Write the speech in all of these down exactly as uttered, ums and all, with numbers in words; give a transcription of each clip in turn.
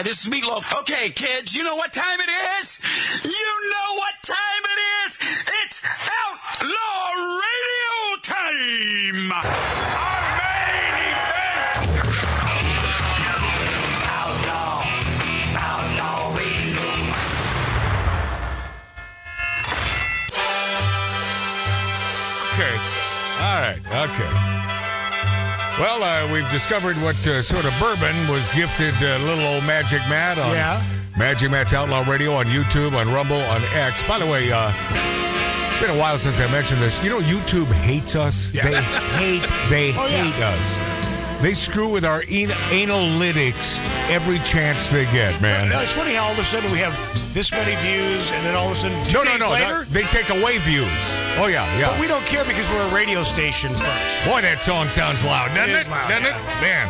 Hi, this is Meatloaf. Okay, kids, you know what time it is? You know what time it is? It's Outlaw Radio time! Our main event! Outlaw! Outlaw Radio! Okay. All right, okay. Well, uh, we've discovered what uh, sort of bourbon was gifted uh, little old Magic Matt on yeah. Magic Matt's Outlaw Radio on YouTube, on Rumble, on X. By the way, uh, it's been a while since I mentioned this. You know, YouTube hates us. Yeah. They hate, they oh, yeah. hate us. They screw with our an- analytics every chance they get, man. No, no, it's funny how all of a sudden we have this many views, and then all of a sudden, no, no, no, later, they take away views. Oh, yeah, yeah. But we don't care because we're a radio station first. Boy, that song sounds loud, doesn't it? It? Loud, doesn't yeah. it?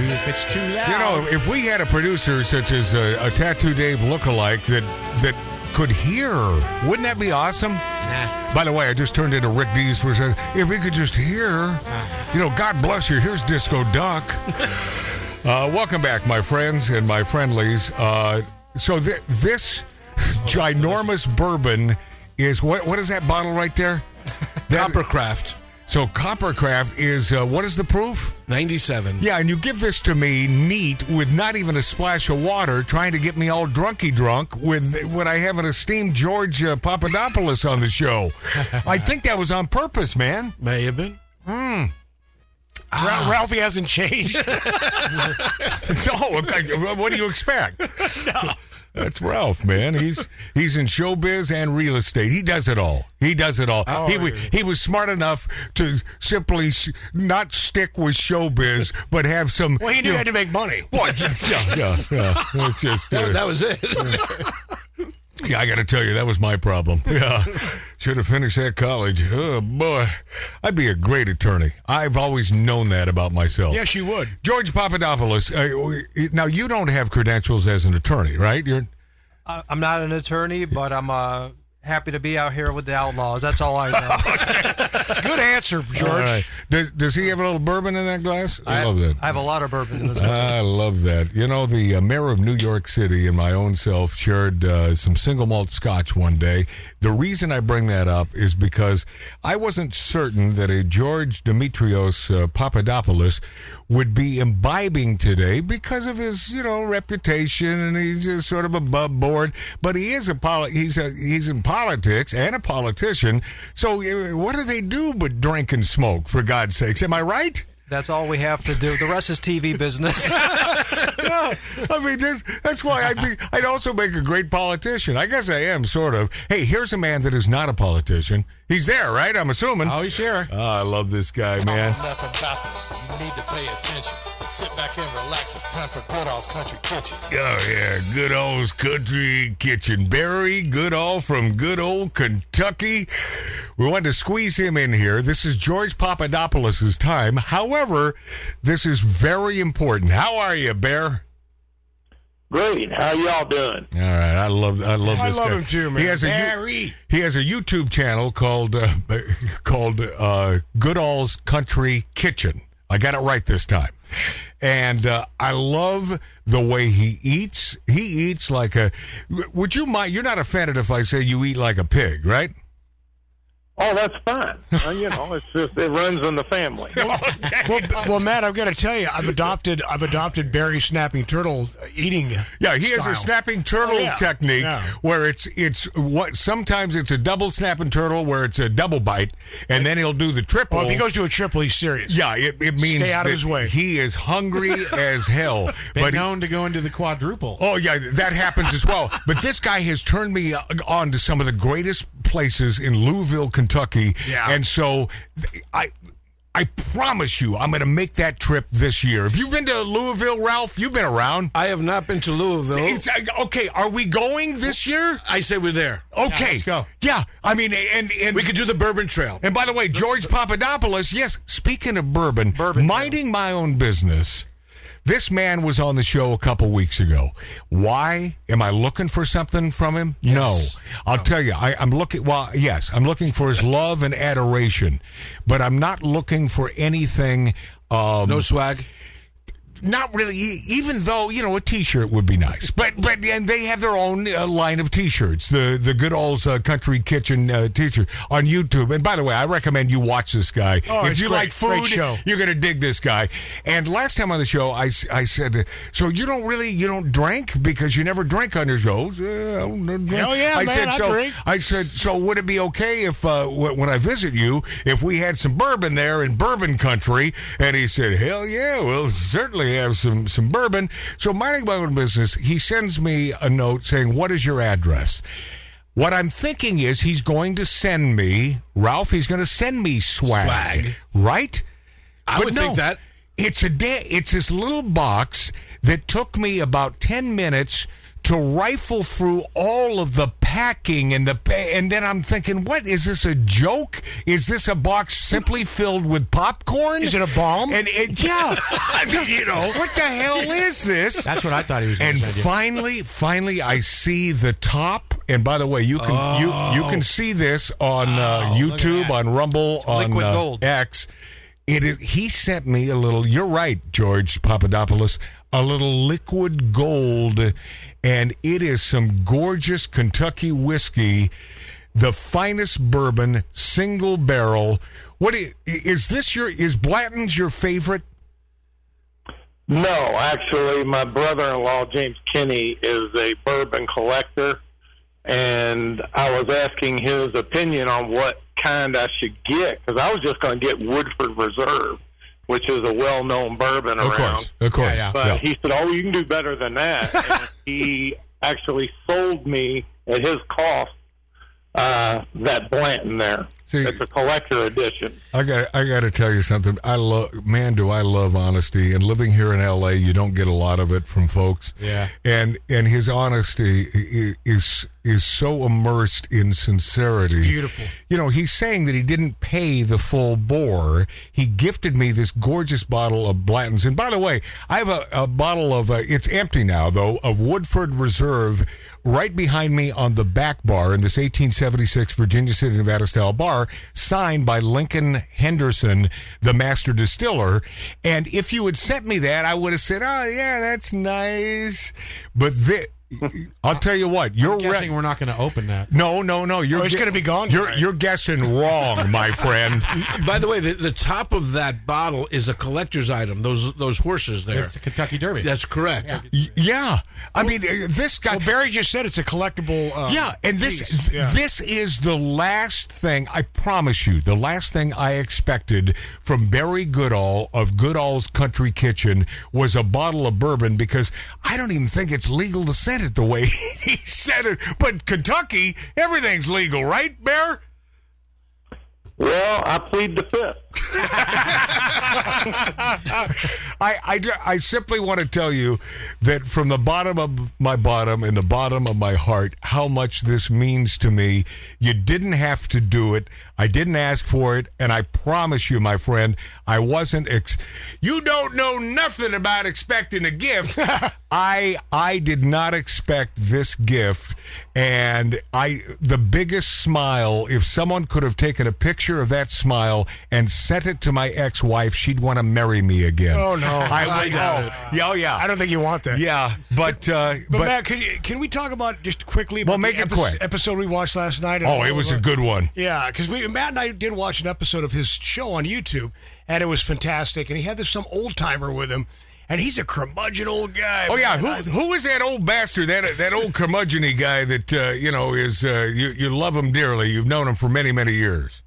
Man. If it's too loud. You know, if we had a producer such as a, a Tattoo Dave lookalike that that could hear, wouldn't that be awesome? Nah. By the way, I just turned into Rick Dees for a second. If we could just hear, you know, God bless you, here's Disco Duck. uh, welcome back, my friends and my friendlies. Uh, so th- this oh, ginormous bourbon... is what? What is that bottle right there? Coppercraft. So Coppercraft is uh, what is the proof? ninety-seven. Yeah, and you give this to me neat with not even a splash of water, trying to get me all drunky drunk with when I have an esteemed George uh, Papadopoulos on the show. I think that was on purpose, man. May have been. Hmm. Ah. Ralphie hasn't changed. No. What do you expect? No. That's Ralph, man. He's he's in showbiz and real estate. He does it all. He does it all. Oh, he was he was smart enough to simply sh- not stick with showbiz, but have some. Well, he knew he had to make money. What? yeah, yeah, yeah. It's just uh, that, that was it. Yeah, I got to tell you, that was my problem. Yeah, should have finished that college. Oh boy, I'd be a great attorney. I've always known that about myself. Yes, you would, George Papadopoulos. Uh, now you don't have credentials as an attorney, right? You're. I'm not an attorney, but I'm uh, happy to be out here with the Outlaws. That's all I know. Good answer, George. All right. Does Does he have a little bourbon in that glass? I, I love that. I have a lot of bourbon in this glass. I love that. You know, the uh, mayor of New York City and my own self shared uh, some single malt scotch one day. The reason I bring that up is because I wasn't certain that a George Demetrios uh, Papadopoulos would be imbibing today because of his, you know, reputation, and he's just sort of above board. But he is a poli- he's a, he's in politics and a politician. So what do they do but drink and smoke, for God's sakes? Am I right? That's all we have to do. The rest is T V business. Yeah, I mean, that's, that's why I'd, be, I'd also make a great politician. I guess I am, sort of. Hey, here's a man that is not a politician. He's there, right? I'm assuming. Oh, he's here. Oh, I love this guy, man. Nothing about this. You need to pay attention. Sit back and relax. It's time for Goodall's Country Kitchen. Oh, yeah. Goodall's Country Kitchen. Barry Goodall from good old Kentucky. We wanted to squeeze him in here. This is George Papadopoulos' time. However, However, this is very important. How are you, Bear? Great. How y'all doing? All right. I love I love I this love guy. I love him too, man. He has a, Barry. He has a YouTube channel called uh, called uh, Goodall's Country Kitchen. I got it right this time. And uh, I love the way he eats. He eats like a... Would you mind... You're not offended if I say you eat like a pig, right? Oh, that's fine. Well, you know, it's just it runs in the family. Okay. well, well, Matt, I've got to tell you, I've adopted I've adopted Barry's snapping turtle eating. Yeah, he style. has a snapping turtle oh, yeah. technique yeah. where it's it's what sometimes it's a double snapping turtle where it's a double bite, and then he'll do the triple. Well, if he goes to a triple, he's serious. Yeah, it, it means stay out of his way. He is hungry as hell. Been but known he, to go into the quadruple. Oh yeah, that happens as well. But this guy has turned me on to some of the greatest places in Louisville, Kentucky. Kentucky, yeah. And so I I promise you I'm going to make that trip this year. Have you been to Louisville, Ralph? You've been around. I have not been to Louisville. It's, okay, are we going this year? I say we're there. Okay. Yeah, let's go. Yeah, I mean, and, and... we could do the Bourbon Trail. And by the way, George Papadopoulos, yes, speaking of bourbon, bourbon minding trail. My own business... This man was on the show a couple weeks ago. Why? Am I looking for something from him? Yes. No. I'll no. tell you, I, I'm looking, well, yes, I'm looking for his love and adoration, but I'm not looking for anything. Um, no swag? Not really, even though, you know, a T-shirt would be nice. But but and they have their own uh, line of T-shirts, the the Goodall's uh, Country Kitchen uh, T-shirt on YouTube. And by the way, I recommend you watch this guy. Oh, if you great, like food, you're going to dig this guy. And last time on the show, I, I said, so you don't really, you don't drink because you never drink on your shows. Uh, Hell yeah, I man, said, I so, drink. I said, so would it be okay if uh, w- when I visit you, if we had some bourbon there in bourbon country? And he said, hell yeah, well, certainly. Have some, some bourbon. So minding my own business, he sends me a note saying, what is your address? What I'm thinking is he's going to send me, Ralph, he's going to send me swag. Swag. Right? I but would no, think that. It's a da- It's this little box that took me about ten minutes to rifle through all of the packing and the and then I'm thinking, what is this, a joke? Is this a box simply filled with popcorn? Is it a bomb? And, and yeah, I mean, you know, what the hell is this? That's what I thought he was. And say, finally, yeah. finally, I see the top. And by the way, you can oh. you you can see this on oh, uh, YouTube, on Rumble, on uh, X. It is. He sent me a little. You're right, George Papadopoulos. A little liquid gold. And it is some gorgeous Kentucky whiskey, the finest bourbon, single barrel. What is, is this your, is Blanton's your favorite? No, actually, my brother-in-law, James Kinney, is a bourbon collector, and I was asking his opinion on what kind I should get, because I was just going to get Woodford Reserve, which is a well-known bourbon around. Of course, of course. Yeah, yeah, but yeah. He said, oh, you can do better than that. And he actually sold me, at his cost, uh, that Blanton there. See, it's a collector edition. I got I got to tell you something. I love, man, do I love honesty. And living here in L A, you don't get a lot of it from folks. Yeah. And and his honesty is is so immersed in sincerity. It's beautiful. You know, he's saying that he didn't pay the full bore. He gifted me this gorgeous bottle of Blanton's. And by the way, I have a, a bottle of, a, it's empty now though, of Woodford Reserve right behind me on the back bar in this eighteen seventy-six Virginia City, Nevada style bar, signed by Lincoln Henderson, the master distiller. And if you had sent me that, I would have said, oh, yeah, that's nice. But th- I'll tell you what. You're I'm guessing re- we're not going to open that. No, no, no. You're oh, it's gu- going to be gone. You're, right. you're guessing wrong, my friend. By the way, the, the top of that bottle is a collector's item. Those those horses there. It's the Kentucky Derby. That's correct. Yeah. yeah. yeah. I well, mean, this guy. Well, Barry just said it's a collectible. Um, yeah, and this th- yeah. this is the last thing, I promise you, the last thing I expected from Barry Goodall of Goodall's Country Kitchen was a bottle of bourbon, because I don't even think it's legal to send it the way he said it. But Kentucky, everything's legal, right, Bear? Well, I plead the fifth. I, I, I simply want to tell you that from the bottom of my bottom and the bottom of my heart, how much this means to me. You didn't have to do it. I didn't ask for it. And I promise you, my friend, I wasn't. Ex- you don't know nothing about expecting a gift. I I did not expect this gift. And I the biggest smile, if someone could have taken a picture of that smile and sent it to my ex-wife, she'd want to marry me again. Oh, no. I, I doubt it. Yeah, oh, yeah. I don't think you want that. Yeah, but... Uh, but, but Matt, can, you, can we talk about, just quickly, about well, make it epi- quick. episode we watched last night? Oh, it was a good one. Yeah, because Matt and I did watch an episode of his show on YouTube, and it was fantastic, and he had this some old-timer with him, and he's a curmudgeon old guy. Oh, man. yeah. Who Who is that old bastard, that that old curmudgeon-y guy that, uh, you know, is uh, you, you love him dearly. You've known him for many, many years.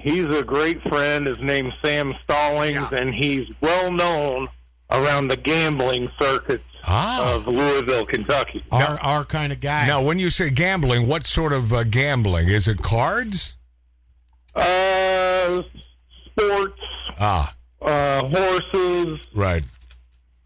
He's a great friend. His name's Sam Stallings, yeah. and he's well known around the gambling circuits ah. of Louisville, Kentucky. Our, now, our kind of guy. Now, when you say gambling, what sort of uh, gambling? Is it cards? Uh, sports. Ah. Uh, horses. Right.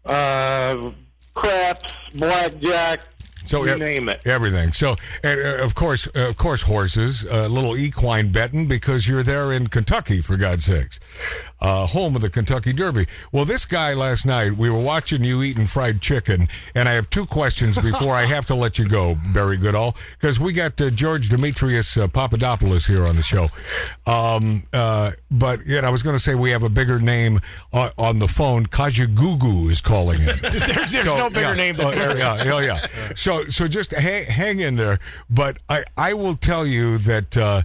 Uh, craps, blackjack. So you name it, everything. So, and uh, of course, uh, of course, horses. A uh, little equine betting because you're there in Kentucky, for God's sakes, uh, home of the Kentucky Derby. Well, this guy last night, we were watching you eating fried chicken, and I have two questions before I have to let you go, Barry Goodall, because we got uh, George Demetrius uh, Papadopoulos here on the show. Um, uh, but you know, I was going to say we have a bigger name on, on the phone. Kajagoogoo is calling in. there's there's so, no bigger yeah, name than uh, yeah, yeah, yeah. So. So, so just hang, hang in there, but I, I will tell you that, uh,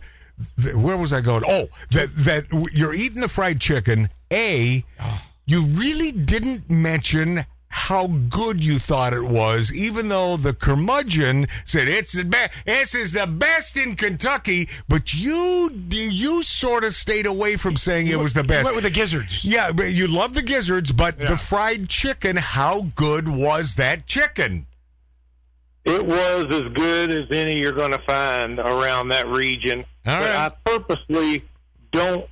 th- where was I going? Oh, that, that w- you're eating the fried chicken. A, you really didn't mention how good you thought it was, even though the curmudgeon said, it's the best, this is the best in Kentucky, but you you sort of stayed away from saying you it went, was the best. You went with the gizzards. Yeah, but you love the gizzards, but yeah. the fried chicken, how good was that chicken? It was as good as any you're going to find around that region. All right. But I purposely don't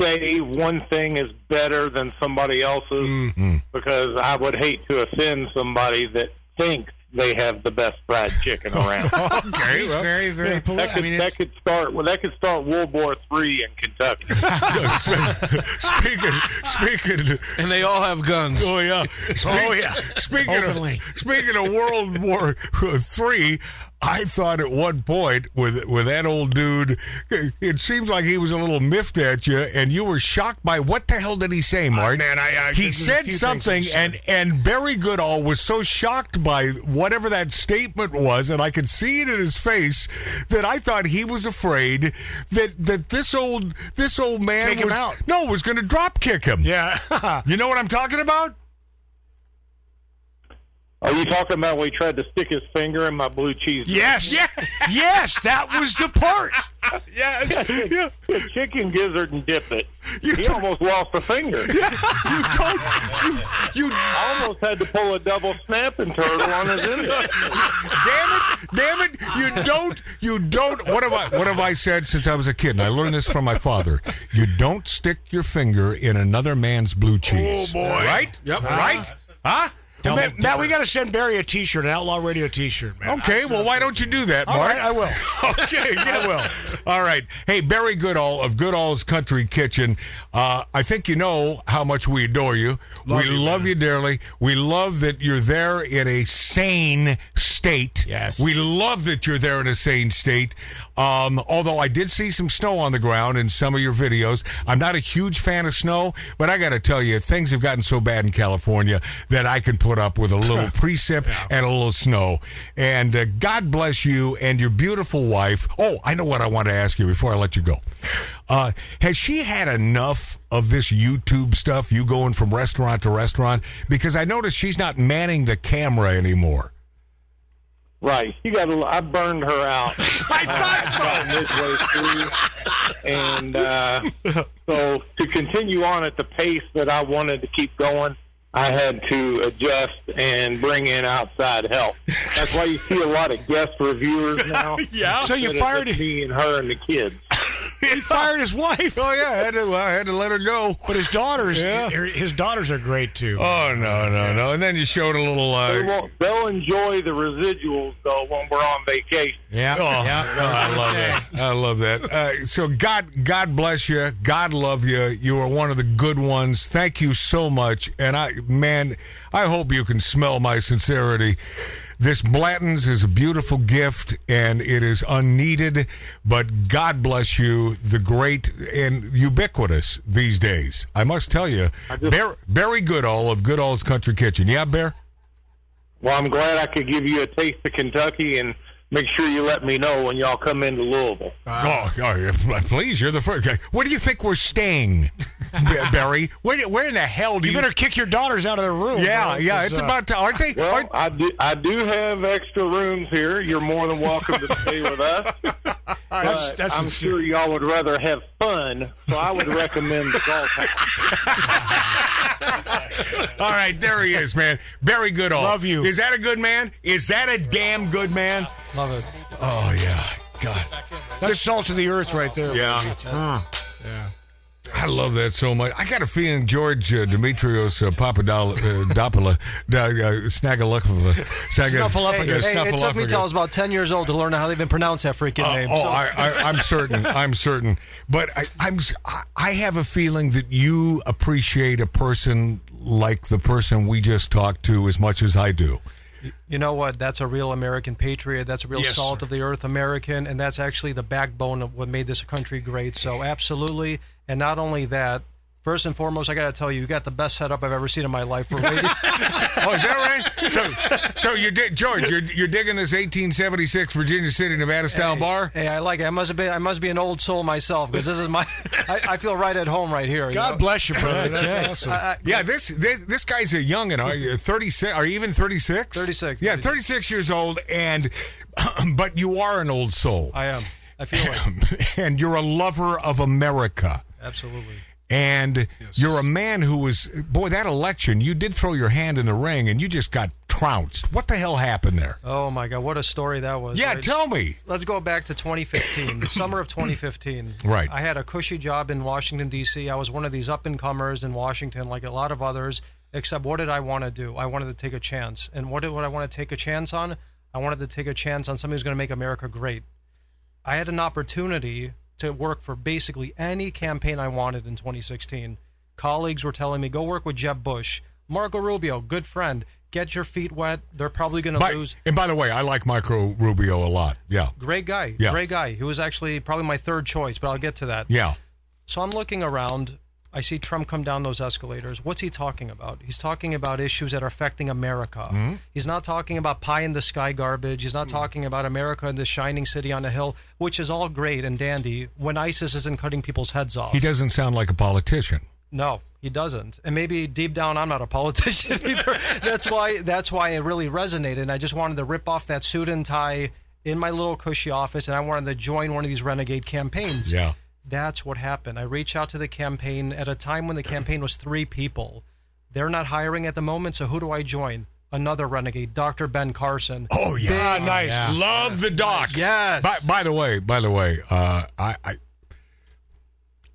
say one thing is better than somebody else's mm-hmm. because I would hate to offend somebody that thinks they have the best fried chicken around. okay, well, very, very yeah, polite. That could, I mean, that could start. Well, that could start World War Three in Kentucky. speaking, speaking, and they all have guns. Oh yeah, speaking, oh yeah. Speaking Ultimately. of speaking of World War Three. I thought at one point with with that old dude, it seemed like he was a little miffed at you, and you were shocked by what the hell did he say, Mark? Uh, man, I, I he said something, and, and Barry Goodall was so shocked by whatever that statement was, and I could see it in his face that I thought he was afraid that, that this old this old man Take was him out. no was going to drop kick him. Yeah, you know what I'm talking about? Are you talking about when he tried to stick his finger in my blue cheese? Yes, yes, yes, that was the part. Yes. Yeah, yeah. Chicken gizzard and dip it. You he t- almost lost a finger. Yeah. You don't. You, you I almost had to pull a double snapping turtle on his end. Damn it! Damn it! You don't. You don't. What have I? What have I said since I was a kid? And I learned this from my father. You don't stick your finger in another man's blue cheese. Oh boy! Right? Yep. Uh, right? Huh? Well, man, now we got to send Barry a T-shirt, an Outlaw Radio T-shirt, man. Okay, well, why don't you do that, Mark? All right, I will. okay, yeah. I will. All right. Hey, Barry Goodall of Goodall's Country Kitchen. Uh, I think you know how much we adore you. Love we you, love man. you dearly. We love that you're there in a sane state. Yes. We love that you're there in a sane state. Um, although I did see some snow on the ground in some of your videos. I'm not a huge fan of snow, but I got to tell you, things have gotten so bad in California that I can put up with a little precip yeah. and a little snow. And uh, God bless you and your beautiful wife. Oh, I know what I want to ask you before I let you go. Uh, has she had enough of this YouTube stuff, you going from restaurant to restaurant? Because I noticed she's not manning the camera anymore. Right. You got. A, I burned her out. I thought so. And uh, so to continue on at the pace that I wanted to keep going, I had to adjust and bring in outside help. That's why you see a lot of guest reviewers now. yeah. So you fired me and her and the kids. He fired his wife. Oh yeah, I had to, I had to let her go. But his daughters, yeah. his daughters are great too. Oh no, no, no! And then you showed a little. Uh, they won't, they'll enjoy the residuals though when we're on vacation. Yeah, oh, yeah. No, I love that. I love that. Uh, so God, God bless you. God love you. You are one of the good ones. Thank you so much. And I, man, I hope you can smell my sincerity. This Blanton's is a beautiful gift, and it is unneeded, but God bless you, the great and ubiquitous these days. I must tell you, just, Bear, Barry Goodall of Goodall's Country Kitchen. Yeah, Bear? Well, I'm glad I could give you a taste of Kentucky, and make sure you let me know when y'all come into Louisville. Uh, oh, oh, please, you're the first. Where do you think we're staying? Barry, where, where in the hell do you... You better kick your daughters out of their room. Yeah, right? yeah, it's uh, about time. Aren't they... Well, aren't... I, do, I do have extra rooms here. You're more than welcome to stay with us. that's, that's I'm sure y'all would rather have fun, so I would recommend the golf house. All right, there he is, man. Barry Goodall. Love you. Is that a good man? Is that a damn good man? Love it. Oh, yeah. God. That's salt of the earth right there. Yeah. Mm. Yeah. I love that so much. I got a feeling George uh, Demetrios uh, Papadopoulos, uh, Doppula, uh, Snaggaluffa, Snuffleupagus. Hey, hey, it took me till I was about ten years old to learn how they even pronounce that freaking uh, name. Oh, so. I, I, I'm certain. I'm certain. But I, I'm, I have a feeling that you appreciate a person like the person we just talked to as much as I do. You know what? That's a real American patriot. That's a real yes, salt sir. of the earth American, and that's actually the backbone of what made this country great. So absolutely, and not only that, first and foremost, I got to tell you, you got the best setup I've ever seen in my life for radio. Oh, is that right? So, so you did, George. You're, you're digging this eighteen seventy-six Virginia City, Nevada style hey, bar. Hey, I like it. I must be, I must be an old soul myself because this is my. I, I feel right at home right here. God you know? bless you, brother. That's yeah. awesome. I, I, yeah, this, this this guy's a youngin'. Are you thirty-six? Are you even thirty-six? thirty-six. Yeah, thirty-six years old, and but you are an old soul. I am. I feel like, and you're a lover of America. Absolutely. And yes. you're a man who was, boy, that election, you did throw your hand in the ring and you just got trounced. What the hell happened there? Oh, my God. What a story that was. Yeah, right? Tell me. Let's go back to twenty fifteen, summer of twenty fifteen. Right. I had a cushy job in Washington, D C I was one of these up-and-comers in Washington like a lot of others, except what did I want to do? I wanted to take a chance. And what did what I want to take a chance on? I wanted to take a chance on somebody who's going to make America great. I had an opportunity to work for basically any campaign I wanted in twenty sixteen. Colleagues were telling me, go work with Jeb Bush. Marco Rubio, good friend. Get your feet wet. They're probably going to lose. And by the way, I like Marco Rubio a lot. Yeah. Great guy. Yeah. Great guy. He was actually probably my third choice, but I'll get to that. Yeah. So I'm looking around. I see Trump come down those escalators. What's he talking about? He's talking about issues that are affecting America. Mm-hmm. He's not talking about pie-in-the-sky garbage. He's not mm-hmm. talking about America and this shining city on a hill, which is all great and dandy when ISIS isn't cutting people's heads off. He doesn't sound like a politician. No, he doesn't. And maybe deep down, I'm not a politician either. That's why, that's why it really resonated. And I just wanted to rip off that suit and tie in my little cushy office, and I wanted to join one of these renegade campaigns. Yeah. That's what happened. I reached out to the campaign at a time when the campaign was three people. They're not hiring at the moment, so who do I join? Another renegade, Doctor Ben Carson. Oh, yeah. Big, nice. Oh, yeah. Love yes. the doc. Yes. By, by the way, by the way, uh, I, I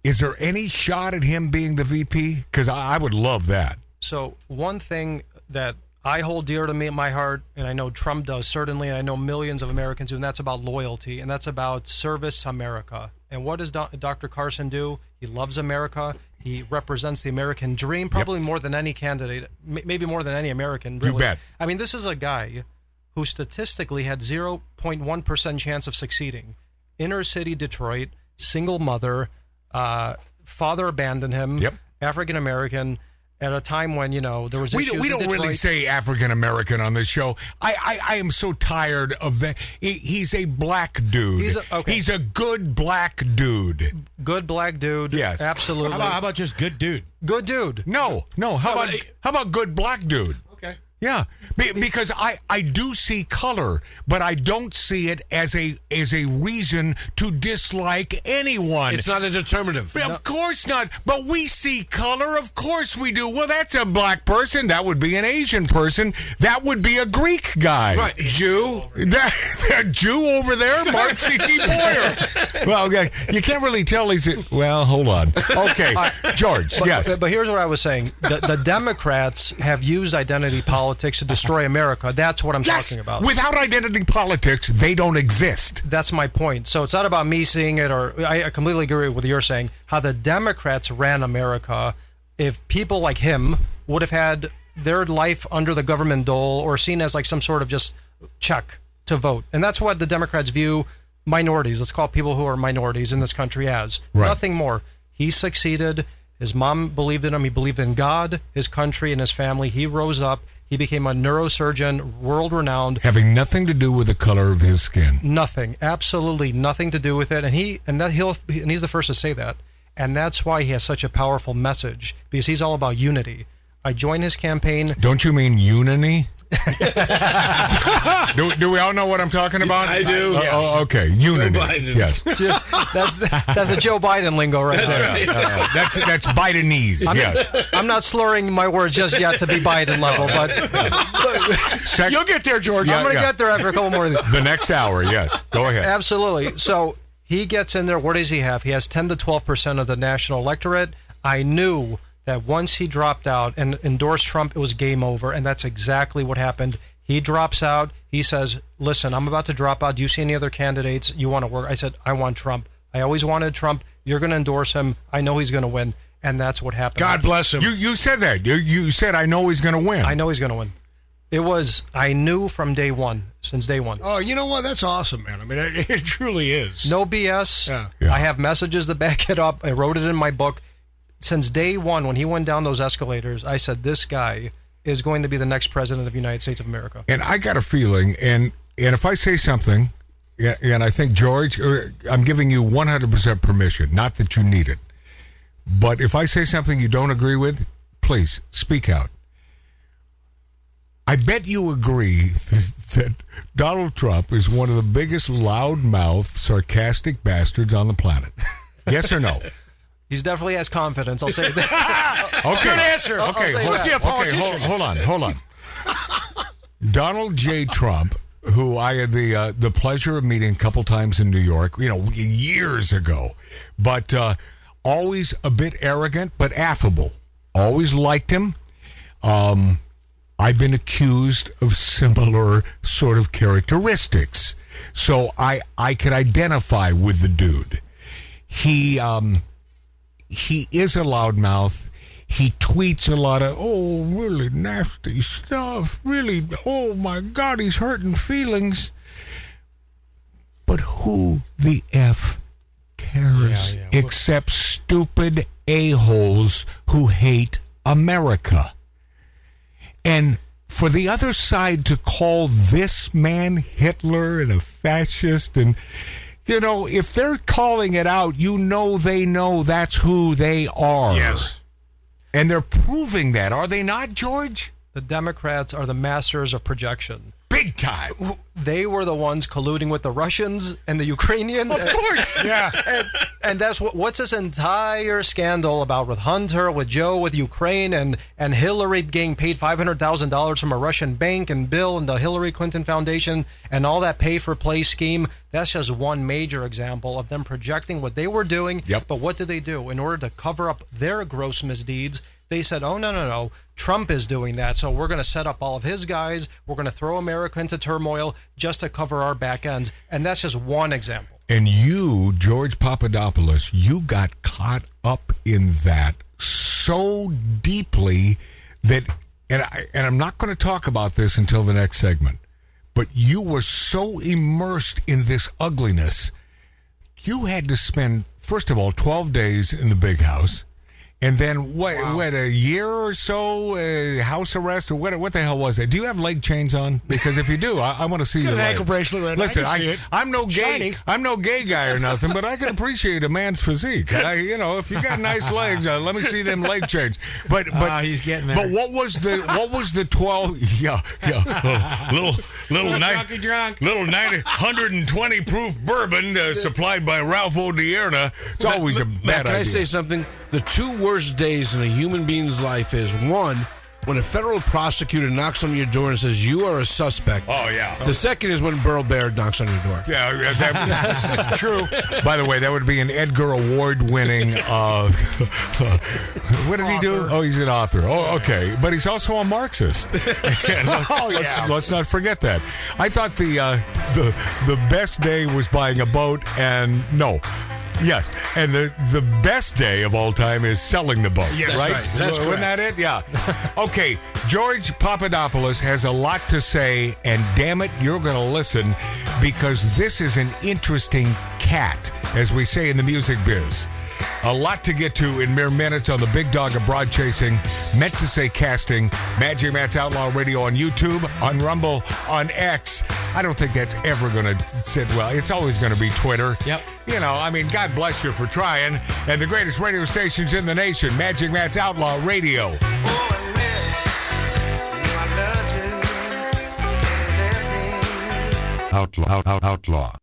is there any shot at him being the V P? Because I, I would love that. So one thing that I hold dear to me in my heart, and I know Trump does certainly, and I know millions of Americans do, and that's about loyalty, and that's about service to America. And what does Doctor Carson do? He loves America. He represents the American dream, probably yep. more than any candidate, maybe more than any American, really. You bet. I mean, this is a guy who statistically had zero point one percent chance of succeeding. Inner city Detroit, single mother, uh, father abandoned him, yep. African American, at a time when, you know, there was issues. We don't, we don't really say African American on this show. I, I, I am so tired of that. He, he's a black dude. He's a, okay. he's a good black dude. Good black dude. Yes, absolutely. How about, how about just good dude? Good dude. No, no. How no, about how about good black dude? Okay. Yeah, Be, because I, I do see color, but I don't see it as a as a reason to dislike anyone. It's not a determinative. No. Of course not. But we see color. Of course we do. Well, that's a black person. That would be an Asian person. That would be a Greek guy. Right. Jew. That, that Jew over there, Mark Z. T. Boyer. Well, okay. You can't really tell he's a, well, hold on. Okay, uh, George, but, yes. But here's what I was saying. The, the Democrats have used identity politics. Politics to destroy America. That's what I'm yes! talking about. Without identity politics, they don't exist. That's my point. So it's not about me seeing it, or I, I completely agree with what you're saying, how the Democrats ran America. If people like him would have had their life under the government dole or seen as like some sort of just check to vote. And that's what the Democrats view minorities, let's call people who are minorities in this country as. Right. Nothing more. He succeeded. His mom believed in him. He believed in God, his country, and his family. He rose up. He became a neurosurgeon, world-renowned. Having nothing to do with the color of his skin. Nothing. Absolutely nothing to do with it. And he and that he'll and he's the first to say that. And that's why he has such a powerful message, because he's all about unity. I joined his campaign. Don't you mean unity? do, do we all know what I'm talking about? I do. I, yeah. Oh, okay. Unity. Joe Biden. Yes. That's, that's a Joe Biden lingo right that's there. Right. Uh, that's that's Bidenese. I'm, yes. I'm not slurring my words just yet to be Biden level, but, but Sec- you'll get there, George. Yeah, I'm going to yeah. get there after a couple more of these. The next hour, yes. Go ahead. Absolutely. So He gets in there. What does he have? He has ten to twelve percent of the national electorate. I knew that once he dropped out and endorsed Trump, it was game over, and that's exactly what happened. He drops out. He says, listen, I'm about to drop out. Do you see any other candidates you want to work? I said, I want Trump. I always wanted Trump. You're going to endorse him. I know he's going to win, and that's what happened. God bless him. You you said that. You, you said, I know he's going to win. I know he's going to win. It was, I knew from day one, since day one. Oh, you know what? That's awesome, man. I mean, it, it truly is. No B S. Yeah. Yeah. I have messages that back it up. I wrote it in my book. Since day one, when he went down those escalators, I said, this guy is going to be the next president of the United States of America. And I got a feeling, and, and if I say something, and I think, George, I'm giving you one hundred percent permission, not that you need it, but if I say something you don't agree with, please speak out. I bet you agree that Donald Trump is one of the biggest loudmouth, sarcastic bastards on the planet. Yes or no? He's definitely has confidence, I'll say that. Okay. Good answer. I'll, okay, I'll hold, that. okay hold, hold on, hold on. Donald J. Trump, who I had the uh, the pleasure of meeting a couple times in New York, you know, years ago, but uh, always a bit arrogant, but affable. Always liked him. Um, I've been accused of similar sort of characteristics, so I I can identify with the dude. He. Um, He is a loudmouth. He tweets a lot of, oh, really nasty stuff. Really, oh, my God, he's hurting feelings. But who the F cares yeah, yeah. except stupid a-holes who hate America? And for the other side to call this man Hitler and a fascist and... You know, if they're calling it out, you know they know that's who they are. Yes. And they're proving that, are they not, George? The Democrats are the masters of projection. Big time. They were the ones colluding with the Russians and the Ukrainians. Of course. And, yeah. And, and that's what, what's this entire scandal about with Hunter, with Joe, with Ukraine, and, and Hillary getting paid five hundred thousand dollars from a Russian bank, and Bill and the Hillary Clinton Foundation and all that pay-for-play scheme. That's just one major example of them projecting what they were doing. Yep. But what did they do? In order to cover up their gross misdeeds, they said, oh, no, no, no, Trump is doing that, so we're going to set up all of his guys. We're going to throw America into turmoil just to cover our back ends. And that's just one example. And you, George Papadopoulos, you got caught up in that so deeply that, and, I, and I'm not going to talk about this until the next segment, but you were so immersed in this ugliness, you had to spend, first of all, twelve days in the big house. And then, what, wow. what, a year or so, uh, house arrest, or what What the hell was it? Do you have leg chains on? Because if you do, I, I want to see your legs. Got an ankle bracelet right now. Listen, I I, I'm no Shiny. gay I'm no gay guy or nothing, but I can appreciate a man's physique. I, you know, if you got nice legs, uh, let me see them leg chains. But, but uh, he's getting there. But what was the, what was the twelve, yeah, yeah, little, little, little, ni- drunk. little one hundred twenty proof bourbon uh, supplied by Ralph Odierna. It's Matt, always a bad Matt, can idea. Can I say something? The two worst days in a human being's life is, one, when a federal prosecutor knocks on your door and says, you are a suspect. Oh, yeah. The second is when Burl Baird knocks on your door. Yeah, that's true. By the way, that would be an Edgar Award-winning, uh, what did author. he do? Oh, he's an author. Oh, okay. But he's also a Marxist. let's, oh, yeah. let's, let's not forget that. I thought the, uh, the, the best day was buying a boat, and no. Yes, and the, the best day of all time is selling the boat, yes, right? That's right. That's Wasn't correct. that it? Yeah. Okay, George Papadopoulos has a lot to say, and damn it, you're going to listen, because this is an interesting cat, as we say in the music biz. A lot to get to in mere minutes on the Big Dog Abroad Chasing, meant to say casting, Magic Matt's Outlaw Radio on YouTube, on Rumble, on X. I don't think that's ever going to sit well. It's always going to be Twitter. Yep. You know, I mean, God bless you for trying. And the greatest radio stations in the nation, Magic Matt's Outlaw Radio. Outlaw, out, outlaw.